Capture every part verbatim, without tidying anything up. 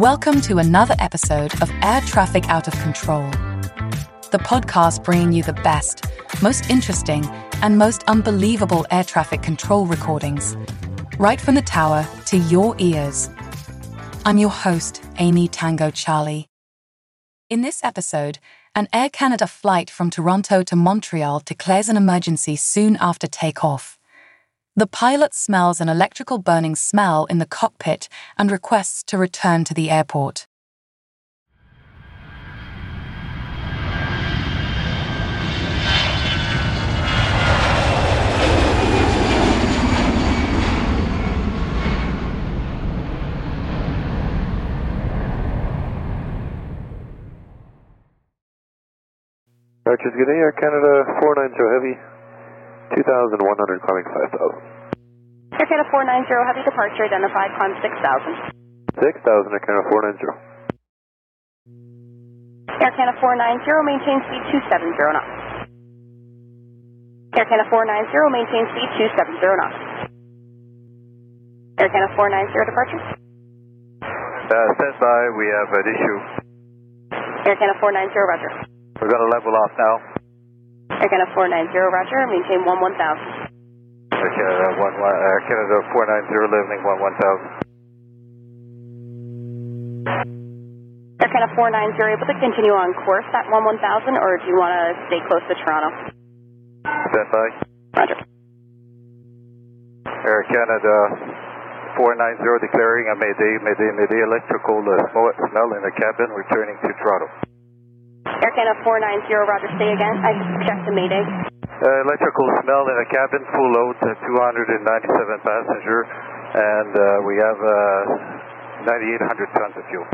Welcome to another episode of Air Traffic Out of Control, the podcast bringing you the best, most interesting, and most unbelievable air traffic control recordings, right from the tower to your ears. I'm your host, Amy Tango Charlie. In this episode, an Air Canada flight from Toronto to Montreal declares an emergency soon after takeoff. The pilot smells an electrical burning smell in the cockpit and requests to return to the airport. Archers, good day, Air Canada four nine zero Heavy, two thousand one hundred, climbing five thousand. Air Canada four nine zero Heavy, departure identified, climb six thousand. six thousand, Air Canada four nine zero. Air Canada four nine zero, maintain speed two seven zero knots. Air Canada four nine zero, maintain speed two seven zero knots. Air Canada four nine zero, departure. Uh, stand by, we have an issue. Air Canada four nine zero, roger. We're going to level off now. Air Canada four nine zero, roger. Maintain one one thousand. Air Canada, one, one, Air Canada four nine zero, leveling one one thousand. Air Canada four nine zero, able to continue on course at one one thousand, or do you want to stay close to Toronto? Stand by. Roger. Air Canada four nine zero, declaring a Mayday, Mayday, Mayday, electrical uh, smell in the cabin, returning to Toronto. Air Canada four nine zero, roger, stay again. I checked the Mayday. Uh, electrical smell in the cabin, full load, uh, two hundred ninety-seven passenger, and uh, we have uh, nine thousand eight hundred tons of fuel.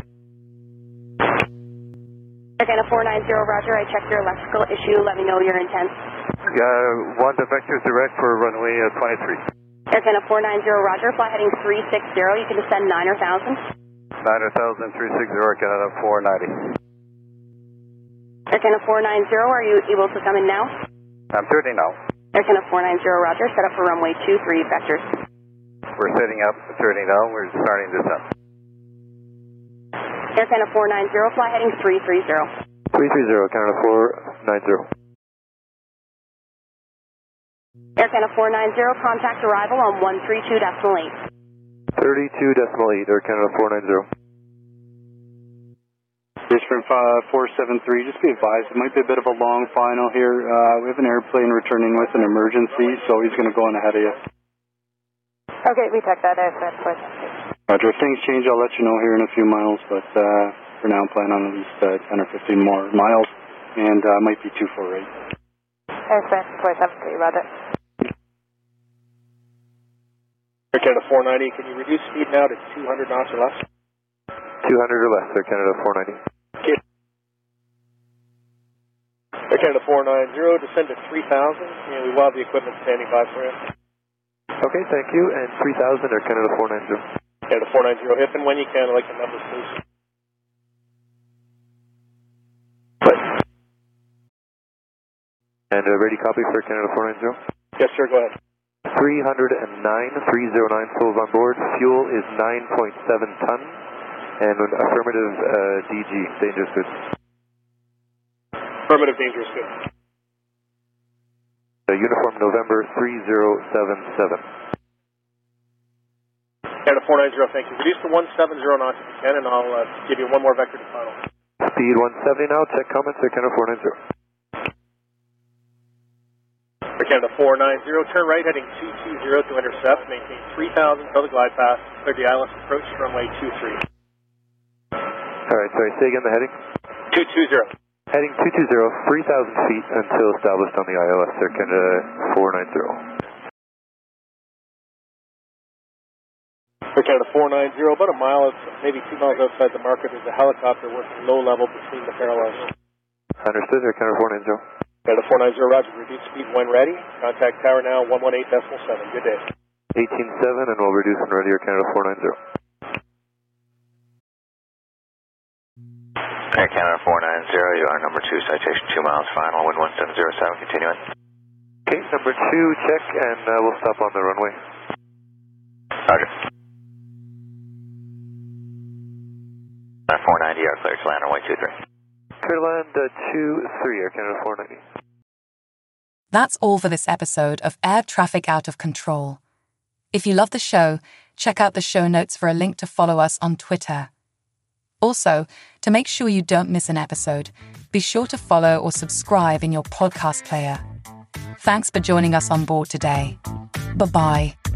Air Canada four nine zero, roger, I checked your electrical issue. Let me know your intent. Uh, want the vectors direct for runway uh, twenty-three. Air Canada four nine zero, roger, fly heading three six zero, you can descend nine or one thousand. nine or one thousand, three six zero, Air Canada four ninety. Air Canada four nine zero, are you able to come in now? I'm turning now. Air Canada four nine zero, roger, set up for runway two three, vectors. We're setting up, turning now, we're starting this up. Air Canada four nine zero, fly heading three three zero. three three zero, Canada four nine zero. Air Canada four nine zero, contact arrival on one three two decimal eight. thirty-two decimal eight, Air Canada four nine zero. Air Sprint four seven three, just be advised, it might be a bit of a long final here. Uh, we have an airplane returning with an emergency, so he's going to go on ahead of you. Okay, we check that out. Roger, if things change, I'll let you know here in a few miles, but uh, for now, I'm planning on at least uh, ten or fifteen more miles, and uh, might be too far right. Air Sprint four seven three, roger. Air Canada four ninety, can you reduce speed now to two hundred knots or less? two hundred or less, Air Canada four ninety. Air Canada four nine zero, descend to three thousand, and we will have the equipment standing by for you. Okay, thank you, and three thousand, Air Canada four nine zero. Canada four nine zero, if and when you can, I'd like the numbers, please. Right. And uh, ready copy for Canada four nine zero? Yes, sir, go ahead. three oh nine, three oh nine souls on board, fuel is nine point seven ton, and an affirmative uh, D G, dangerous goods. Affirmative, dangerous good. Uh, uniform November three zero seven seven. Canada four nine zero, thank you. Reduce to one seven zero knots if you can, and I'll uh, give you one more vector to final. Speed one seventy now, check comments, Air Canada four nine zero. Air Canada four nine zero, turn right heading two two zero to intercept, maintain three thousand, go the glide path, clear the I L S approach, runway two three. Alright, sorry, say again the heading? two two zero. Heading two two zero, three thousand feet until established on the I L S, Air Canada four nine zero. Air Canada four nine zero, about a mile, maybe two miles outside the market, there's a helicopter working low level between the parallels. Understood, Air Canada four nine zero. Canada four nine zero, roger, reduce speed when ready. Contact tower now, one one eight decimal seven, good day. eighteen seven, and we'll reduce when ready, Air Canada four nine zero. Air Canada four nine zero, you are number two, citation two miles, final, wind one seven zero seven, continuing. Okay, number two, check, and uh, we'll stop on the runway. Roger. four ninety, are clear to land on one two three. Clear to land two three, Air Canada four ninety. That's all for this episode of Air Traffic Out of Control. If you love the show, check out the show notes for a link to follow us on Twitter. Also, to make sure you don't miss an episode, be sure to follow or subscribe in your podcast player. Thanks for joining us on board today. Bye-bye.